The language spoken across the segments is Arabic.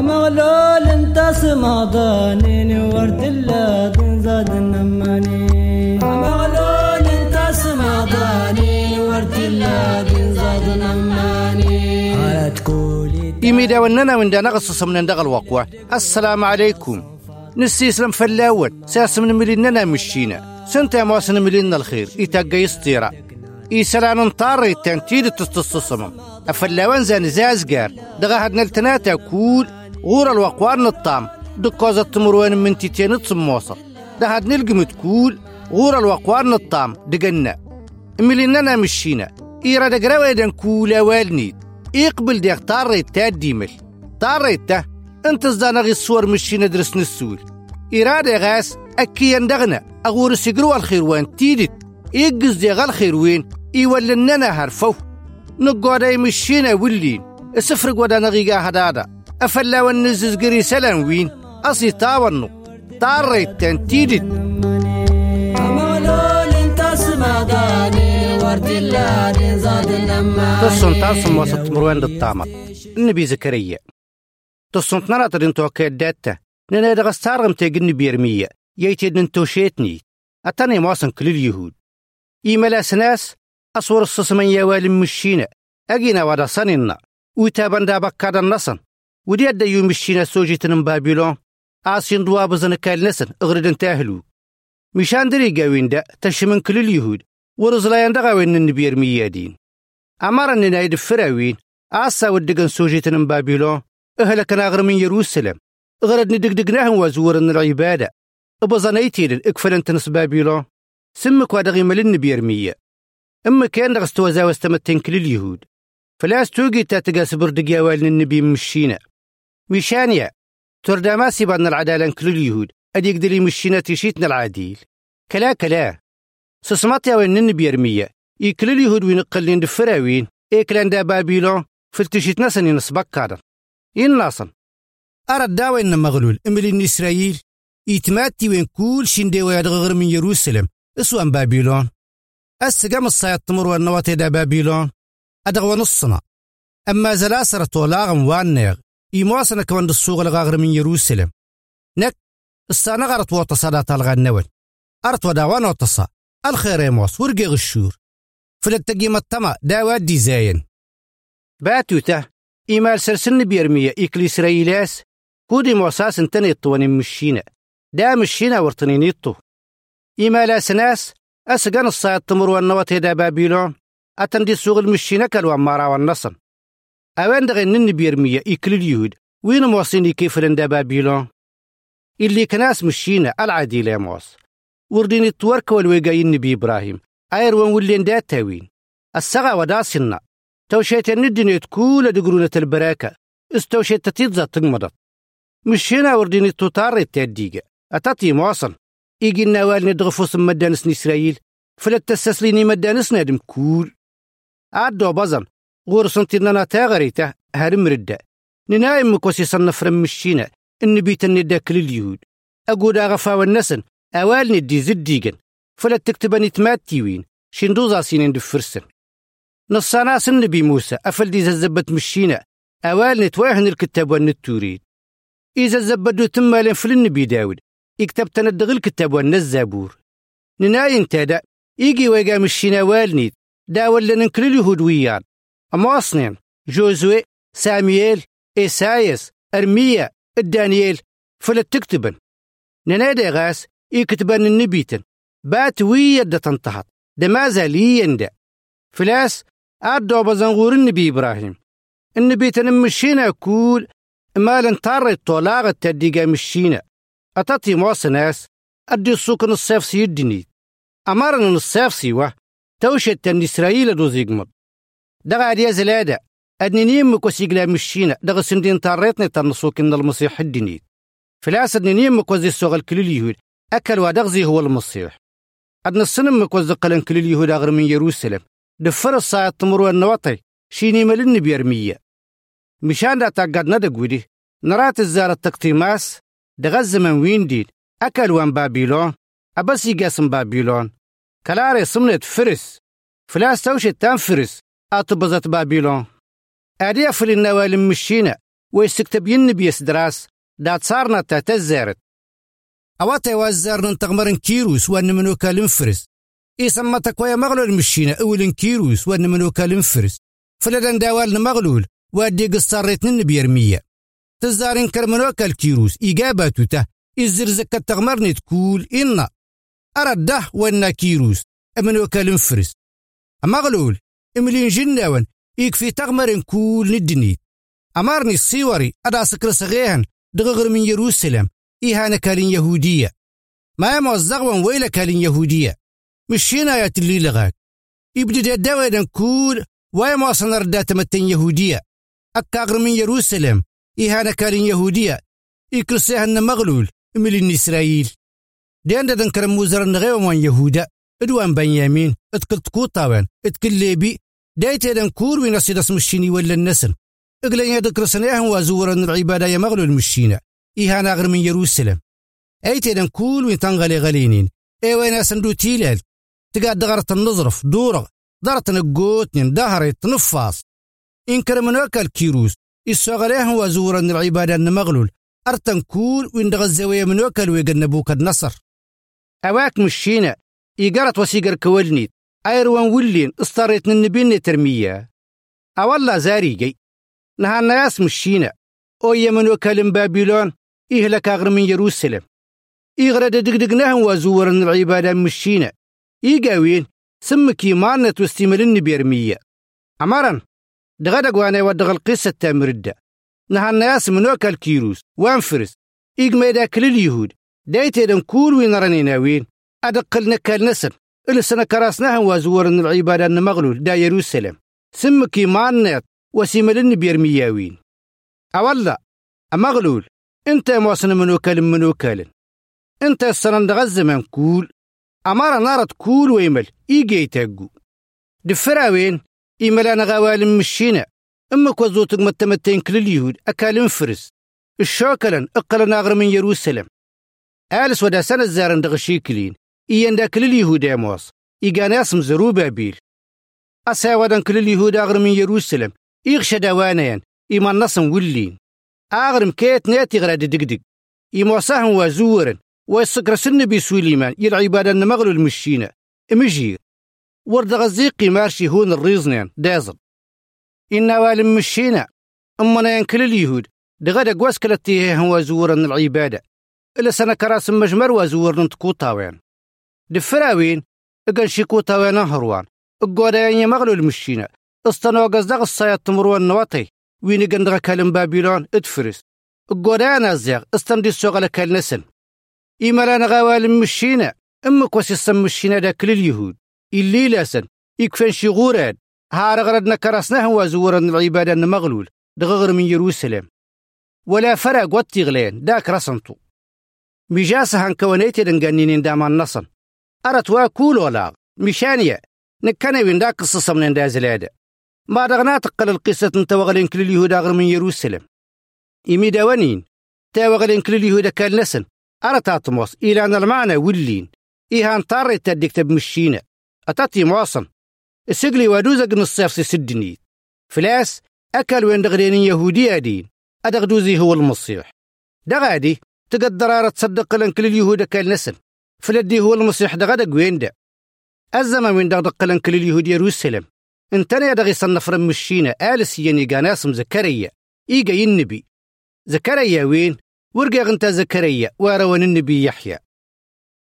مغلول انتاس مغضانين ورد الله تنزاد النماني مغلول انتاس مغضانين ورد الله تنزاد النماني على تقولي إميدا وننا وندانا غصص من اندغ الوقوع. السلام عليكم نسي اسلام فلاوت ساس من مليننا مشينا سنتا مواسن مليننا الخير إتاقى يستيرا إيسالان انطاري التنتيد تستصصمم أفلاوان زان زازقار دغا هدنا التناتا كول غور الوقوان الطام دقوزة تمروان من تيتين تصموصة دغا هدنا القمت كول غور الوقوان الطام دقنا مليننا مشينا إيرا دقراوة دان كولا والنيد إيقبل ديغ طاري التا ديمل طاري التا انتزدان غي الصور مشينا درس نسول إيرا دغاس أكيان دغنا أغور سيقروا الخيروان تيدت إيقز ديغا الخيروين إيوالننا هرفو نقودا يمشينا ولين اسفرق ودانا غيقا هدادا أفلاوان نزز قري سلانوين أصي تاوانو طاريت تنتيدت مغلول انتاس مغداني ورد الله نزاد نماني تصن تاسم وسط مروان للطامر النبي زكريا تصن تنرات دنتوكيت داتا ننادغ السارغم تيقن بيرمية يأتي دنتوشيتني أتاني مواسن كل اليهود إيمالا سناس أصور السسمن يوالم مشينا أجينا ودساننا ويتابن دابكاد النصن ودي أدى يوم مشينا سوجيتن من بابلون آسين دوابزن كالنسن أغردن تاهلو مشان دري قاوين دا تشمن كل اليهود ورزلايان دا غاوين النبير ميادين أمارن نايد فراوين آسا ودقن سوجيتن من بابلون أهلكن أغر من يروسلم أغردن دقدقناهم وزورن العبادة أبزانيتين إكفلن تنس بابلون سمك ودغي ملن بيرمية أما كان دغست وزاوستمتين كل اليهود فلا استوقي تاتقاس بردق يوال النبي مشينا مشانيا تردى ما سيبادنا العدالان كل اليهود أدي يقدري مشينا تشيتنا العديل كلا كلا سسمات يوال النبي يرمية يكل اليهود وينقلين دفراوين إيكلان دا بابيلون فلتشيت ناسن ينصبك كادا ينناصن أرد داوى إن مغلول إملين إسرائيل يتماتي وين كل شين داوى غير من يروسلم اسوان بابيلون السقام الصياد تمر والنواتي دا بابيلون أدغو نصنا أما زلاسر طولاغم وانيغ يمواسنا كمان دسوغ الغاغر من يروسلم نك السانغر تواتسا تالغان نوان أرتو داوان واتسا الخير يمواس ورقي غشور فلتقيم التما داوات دي زاين باتو ته إيمال سرسن بيرمية إكل إسرائيلاس كودي مواساس انتني الطواني مشينا دا مشينا ورطنيني الطو إيمالا سناس أسقان الصياد تمر والنواتي دا بابيلون أتندي السوق المشينا كالوان مارا والنصن أوان دغين النبي يرمية إكل اليهود وين موصيني كيفلن دا بابيلون اللي كناس مشينا العديل يا موص وردين التورك والويقاي النبي إبراهيم أيروان واللين دا تاوين السغا وداسنا توشيت الندين يتكول دقرونة البراكة استوشيت تتيتزا تنمضت مشينا وردين التطار التاديقة أتاتي موصن إيجينا والن دغفوس مدانسن إسرائيل فلتسسليني مدانسنا دم كول عدو بزن غورسن تننا تاغريته هرم ردة ننايم مكوسيسن نفرم مشينا النبيتن نداك لليهود أقود أغفا والنسن أوال ندي زديقن فلتكتبني تماتيوين شندوزا سينين دفرسن نصانا سنبي موسى أفل دي زبت مشينا أوال نتواهن الكتاب والنتوريد إذا زبدو تمالين فلنبي داود يكتبتن الدغل الكتاب والنزابور نناين تادا يجي ويقام الشينا والنيد داول لننكل اليهودويان أمواصنين جوزوي سامييل إيسايس أرمية الدانييل فلت تكتبن ننادا غاس يكتبن النبيتن باتوية دا تنتحط دا مازالي يندا فلاس عدو بزنغور النبي إبراهيم النبيتن مشينا كول مالا انتاري الطلاغة تديقا مشينا أتاتي مواس ناس أدي السوكن الصيف سيدني أمارنا الصيف سيوه توشت أن إسرائيل دوزيق مد دغا عدي زلادة أدني نيمك وسيقلا مشينا دغا سندين طاريتني تنسوكن المسيح الدنيد فلاس أدني نيمك وزي السوغل كل اليهود أكل ودغزي هو المسيح أدني السنمك وزقلن كل اليهود أغر من يروسلم دفر الصايد تمرو النوطي شيني ملن بيرمية مشان دا تاقادنا دقودي نرات الزارة تقتيماس دغا الزمن وين دين أكلوان بابيلون أبسي قاسم بابيلون كلاري سمنت فرس فلاس توشت تان فرس أطبزت بابيلون أدي أفل النوال مشينا ويستكتب ينبيس دراس دا صارنا تتزارت اواتي وازارن تغمرن كيروس وان منوكا لنفرس إسمى تقويا مغلول مشينا أول كيروس وان منوكا لنفرس فلدن داوال مغلول وادي قصارتن بيرمية تزارن كرمنوكا الكيروس إجاباتو ته الزرزكة تغمرن تقول إن أرده وان كيروس منوكا لنفرس مغلول إملين جناوان يكفي تغمرن كول ندنيت أمرني الصيوري أدا سكر صغيهن دغغر من يروسلم إيهانا كالين يهودية ما موزغوان ويلا كالين يهودية مشينا يا تلي لغاك يبدو داويدن كول ويما صنردات متن يهودية أكاغر من يروسلم إيهانا كالين يهودية يكرسيهن مغلول ملين إسرائيل دين دادن كرموزرن غيوان يهودا إدوان بنيامين إتكلت كوطاوان إتكليبي دايتادن كور من السيدس مشيني ولا النسل اقلن يدك رسناهم وزورن العبادة يمغلو المشينة إيهانا غر من يروسلم أيتادن كور من تنغلي غلينين ايوانا سندو تيلال تقاد دغرت النظرف دورغ دارت نقوتن دهرت نفاص إن كرمنوكا الكيروس إسوغليهم وزورن العبادة المغلول أرتن كور وإن دغزاوية منوكا الويقنبوك النصر أواك مشينة إيقارت وسيقر كولنيت أيروان ولين اصطاريتن النبين ترمية أولا زاريجي نها الناس مشينا أو يمنو كالم بابلون إهلك أغر من يروسلم إغرد دقدقناهم وزورن العبادة مشينا إيقاوين سمكي مارنة واستمرن بيرمية أمرا دغدق وانا ودغ القصة تامردة نها الناس منو كالكيروس وانفرس إيقميدا كل اليهود دايتين كور وينرنيناوين أدقلنا كالنسر السنة كراسناهم وزورن العبادة المغلول دا يروسلم سمكي مارنة وسيملن بيرمياوين أولا مغلول انت موصن منوكالن انت السنة غزة منكول أمارا نارت كول ويمل إيجي تاقو دفراوين إيملانا غوالن مشينا أمك وزوتك متمتين كل اليهود أكالن فرس الشوكلن أقلن أغر من يروسلم آلس ودا سنة زارن دغشيكلين إيان دا كل اليهود أموص إيجان اسم زرو بابيل أساوادن كل اليهود أغر من يروسلم إغشى دوانيان إيمان نصن ولين أغرم كيت ناتي غراد دقدق إيموصاهم وزورن ويسكر سن بي سليمان يلعبادة المغلو المشينة مجير ورد غزيقي مارشي هون الريزنين دازل إنا والم مشينة أمنا ينكل اليهود دغدا قواسكلتيهن وزورن العبادة إلا سنة كراسم مجمر وزورن تكوطاوين دفراوين إغنشي كوطاوين أهروان إغودا يمغلو المشينة استنوغز دغ الصياد تمروان نواطي وين إغندغا كالم بابلون إدفرس إغودا نازيغ استندي السوغل كالنسن إيمالانا غوالم مشينا أمك وسيسم مشينا دا كل اليهود اللي لاسن يكفن شي غوراد هارغردنا كراسناهم وزورن العبادة المغلول دغغر من يروسلم ولا فرق والتغلين داك رسنتو مجاسهن كونيتي دنغنينين دامان نصن أرتوا كول ولاغ مشانية نكناوين دا قصصا من دا زلادة ما دغنا تقل القصة نتوغلين كل اليهود أغر من يروسلم إمي داوانين تاوغلين كل اليهود كالنسن أرتا تموس إلى أن المعنى ولين إيهان طاري تدك تبمشينا أتاتي موصن السجلي ودوزق نصيف سدنيت فلاس أكل وين دغديني يهودي دين أدغدوزي هو المصيح دغادي تقدر تصدق لن كل اليهود كالنسن فلدي هو المصيح دغدق وين دا الزمن وين دغدق لن كل اليهود يروسلم انتني دغي صنف رمشينا آلسياني قاناسم زكريا إيقا ينبي زكريا وين ورقا غنتا زكريا واروان النبي يحيى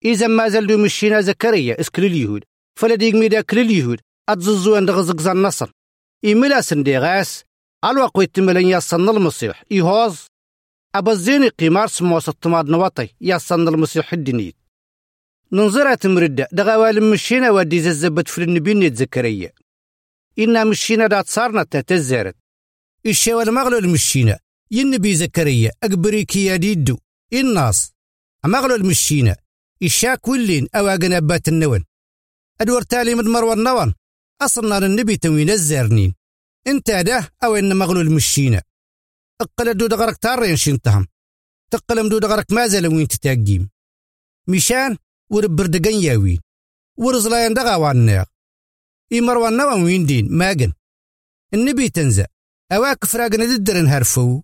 إذا ما زلوا مشينا زكريا اسكل اليهود فلديق ميدا كل اليهود أتززوان دغزق زن نصر إملا سندغاس الوقوي تملن يصن المصيح إيهوز أبزيني قمار سموس الطماد نواطي يصن المصيح الدنيد ننظرة تمردة دغوال مشينا ودي ززبت في النبي نيد زكريا إنا مشينا دات صارنا تتزارت الشيوى المغلو المشينا ينبي زكريا أكبريكي يديدو الناس أمغلو المشينة إشاك ولين أواغن أبات النون أدور تالي من مروى النون أصلنا النبي تنوين الزارنين انت ده أو إن مغلو المشينة أقل دو دغرك تارين شنتهم تقلم دو دغرك مازال وين تتاقيم مشان وربردقن ياوين ورزلاين دغاوان ناغ إي مروى النون وين دين ماغن النبي تنزأ أواك فراغن ددرن هرفو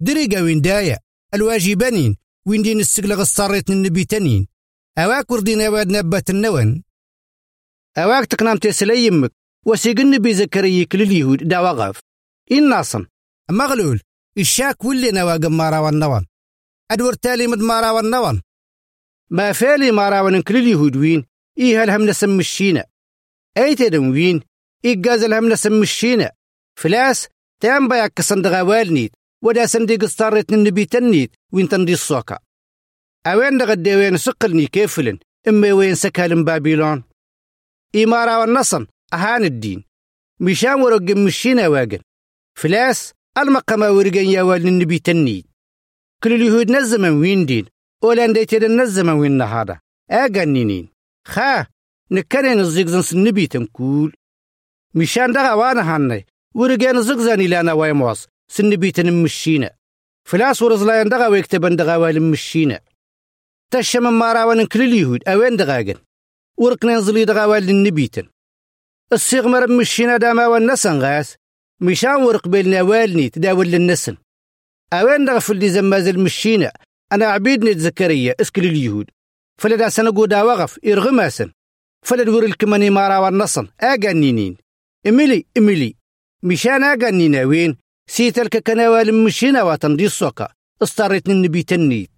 دريقا وين دايا الواجبانين وين دين السقلغ الصاريت النبي تانين أواك وردين أواد نبات النوان أواك تقنام تسلي يمك وسيق النبي زكريك لليهود دا وغاف إن ناصم مغلول الشاك واللي نواق مارا والنوان أدور تالي مد مارا والنوان ما فالي مارا والنكل اليهود وين إيها الهم نسم الشينا أي تدم وين إيقاز الهم نسم الشينا فلاس تام بايك صندغا والنيد ودا صنديق استارت النبي تنيد وين تندي الصوكا أوين دغدي وين سقلني كيفلن إما وين سكالن بابيلون إمارة والنصن أهان الدين مشان ورقم مشينا واقن فلاس المقامة ورقن يوال النبي تنيد كل اليهود نزمن وين دين أولان ديتين نزمن وين نهارة أغنينين خا نكرين الزيقزنس النبي تنكول مشان دغوانا هاني ورقان الزيقزاني لانا وايمواص سنبيتن مشينا فلاس ورزلا يندغا ويكتبن دغاوال مشينا تشم ماراوان كل اليهود اوين دغاقن ورقنا نزلي دغاوال النبيتن الصغمر مشينا داماوان نسن غاس مشان ورق بيلنا والني تداول للنسن اوين دغفل دي زمازل مشينا انا عبيدني زكريا اسكل اليهود فلدا سنقو دا وغف ارغماسن فلد ورلكماني ماراوان نصن اغنينين اميلي مشان اغنينا وين سيتلك كنوال مشينا واتندي السوكا استاريتني النبي تنيد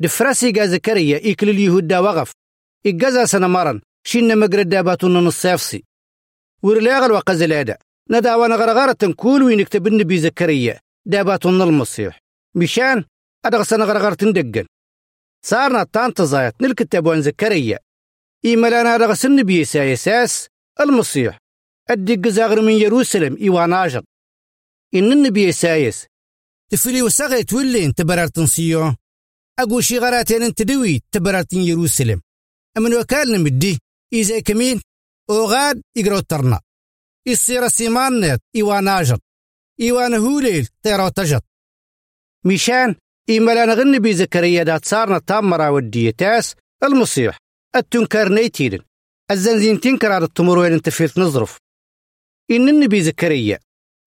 دفراسي قا زكريا إكل اليهود دا وغف إقازا سنمارن شينا مقرد داباتونا نصافسي ورلاغ الوقا زلادا نداوانا غرغارة تنكول وينكتب النبي زكريا داباتونا المصيح مشان أدغسنا غرغارة تندقن صارنا تانتزايت نلكتابوان زكريا إيمالانا أدغس النبي سايساس المصيح أدق زاغر من يروسلم إيوان عجر إن النبي سايس تفلي وساغي تولين تبرارتن سيون أقول شي غراتين انت دوي تبرارتن يروسلم أمن وكالنا مدي إيزاي كمين أوغاد إقرأو ترنا إصير السيمان نيط إيوان آجر إيوان هوليل تيرو تجر ميشان إيمالان غنبي زكريا دات صارنا تامرا والديتاس المصيح التنكار نيتين الزنزين تنكر على التمروين انتفيلت نظرف إن النبي زكريا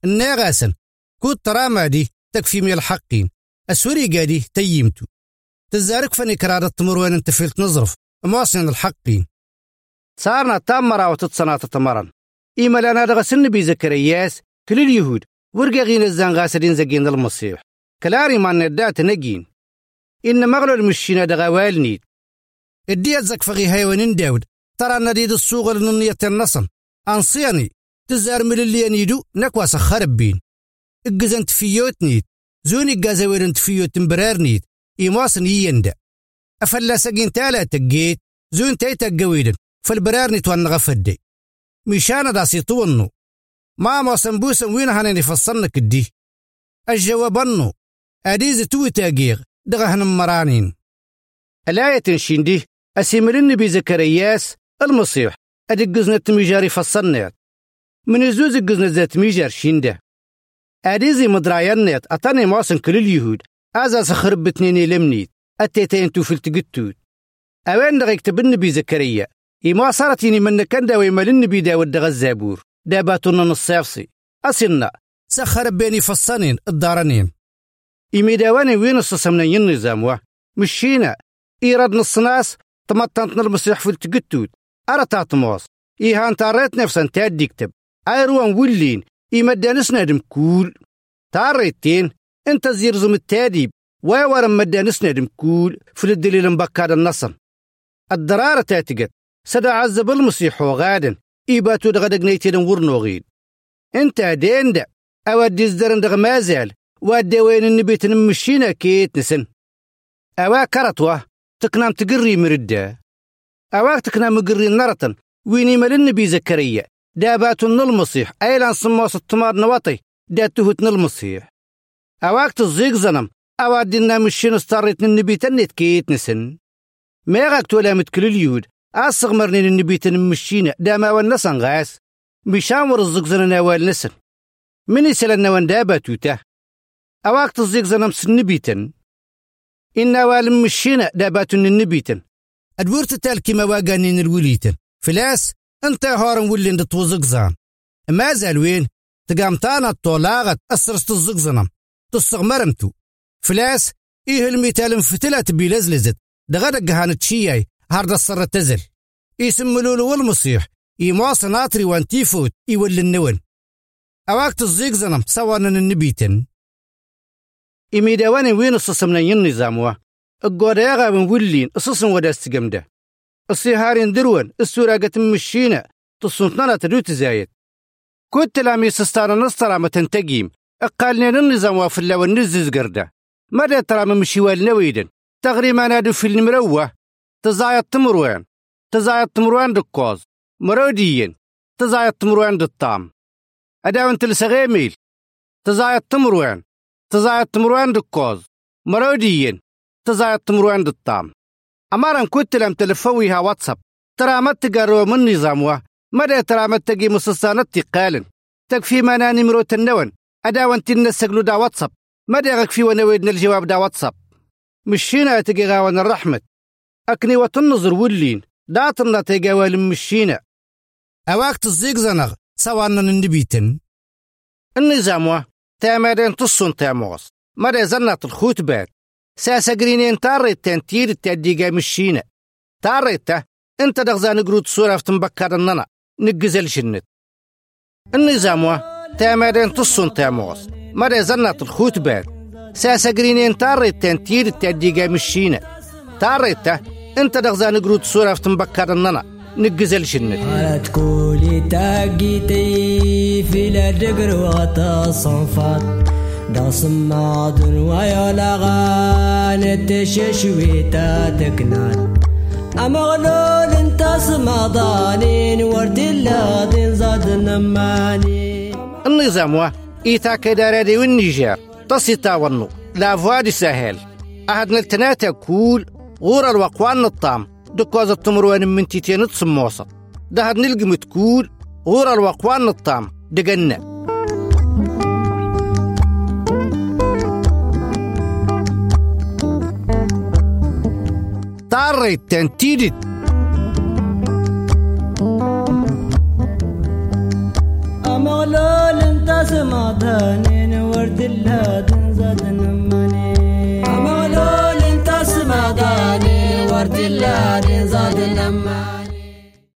الناغاسن كود ترامع دي تكفي من الحقين السوري قادي تيمتو تزارك فني كرار التمروين انتفلت نظرف مواصن الحقين صارنا تامرا وتتصنع تتمرن إيما لانا دغس النبي زكرياس كل اليهود ورقاقين الزنغاسرين زقين المصيح كلاري ما ندات نقين إن مغلو المشينا دغوال نيد الديات زكفغي هايوانين داود ترى نديد السوغ لننية النصن أنصياني تزار من اللي ينيدو نكواس خربين اقزن تفيوت نيت زوني قازويرن تفيوت مبرار نيت إيماسن ييندا أفلا ساقين تالا تقيت زون تايتا قويدن فالبرار نيت وانغفدي مشانا داسي طوانو ماما سنبوسن وين هانيني فصلنك الدي الجوابانو أديز توي تاقيغ دغهن مرانين الآية تنشين دي أسيملن بزكرياس المصيح أدقزنا تميجاري فصلنات من الزوز الجزنة ذات ميجر شينده أديزي مدرايان نيت أطاني مواسن كل اليهود أزاس خرب بتنيني لمنيت أتيتين توفلت قدتود أوين دغيك تبن بي زكريا إما صارتيني من كان داوي مالن بي داود دغ الزابور داباتونا نصافسي أصلنا سخرب بيني فصانين الدارانين إمي داواني وين الصصمنين النظام مشينا إيراد نصناس تمطنتنا المسيح فلت قدتود أرطات موس إيهان تاريت نفسان تاد يكتب أيروان ولين إمدانس نادم كول تاريتين انت زيرزم التاديب ويورم مدانس نادم كول فلدليل مبكاد النصن الدرارة تاتقت سدع عزب المسيح وغادا إيباتو دغدق نيتين ورنوغين انت دين دا أود يزدرن دغ مازال وادوين النبي تنمشينا كيت نسن أوا كرتوه تقنام تقري مردا أواك تقنام قري نرطن ويني مال النبي زكريا داباتن المصيح أيلان صموص التمار نواطي داتهتن المصيح أواقت الزيق زنم أوادنا مشين استاريتن النبي تنيت كيت نسن ميغاك تولامت كل اليهود أصغمرنين النبي تنمشينا داما والنسن غاس مشامور الزيق زنن أوال نسن مني سلنا وان داباتو ته أواقت الزيق زنم سنبيتن إن أوال مشينا داباتن النبيتن أدورت تالكي مواقانين الوليتن فلاس انت هارن ولين دتوزقزان مازال وين تقام تانا الطولاغت أسرست الزقزنم تستغمرمتو فلاس إيه المثال فتلات بلزلزت دغدق هانت شياي هارد الصر تزل يسمى لولو والمصيح يمواصن عطري وان تيفوت يولي النون أواقت الزيق زنم سوانا النبيتن إميداواني وين الصصم نين نظاموا القرياغا من ولين الصصم وداست قمدا الصيهارين دروان السوراقة مشينا تصنطنا تدو تزايد كنت لامي سستانا نصطرا ما تنتقيم أقالنا للنظام وافلا والنزز قردا ماذا ترى من مشيوال نويدا تغريما نادو في المروة تزايد تمروان دقوز مروديين تزايد تمروان دطام أداون تلسغيميل تزايد تمروان دقوز مروديين تزايد تمروان دطام أمارا كنت لم تلفويها واتساب ترى ما تقروا من نظامه ماذا ترى ما تقي مصصانات تقالن تكفي ما ناني مروت النون أداون تنسقلو دا واتساب ماذا غكفي ونويدنا الجواب دا واتساب مشينا تقيقاوان الرحمة أكني وتنظر ولين داتنا تقاوال مشينا أواقت الزيقزنغ سوانا ننبيتن النظامه تامرين تصون تاموس ماذا زنت الخطبات ساسا قرينين تاريت تنتير التديقة مشينا تاريته انت دغزان قروت صورة فتنبكر الننا نقزل شنت النظامه تامرين تصون تاموس ماذا زنت الخطبات ساسا قرينين تاريت تنتير التديقة مشينا تاريته انت دغزان قروت صورة فتنبكر الننا نقزل شنت تقولي تاقيتي في لدقر وغطاصنفات داسم عدن ويا لغان تششوي تاتكنان أمغلول انتصم عضانين ورد اللادين زادن ماني النظام إيتا كداري والنجار تصيطا والنو لافواد سهل أهدنا التناتا كول غور الوقوان الطام دكوز التمروان من تيتين تصموصا دهدنا القمت كول غور الوقوان الطام دقنا تاريت تنتيدت أمغلول انتسم عضانين ورد اللاد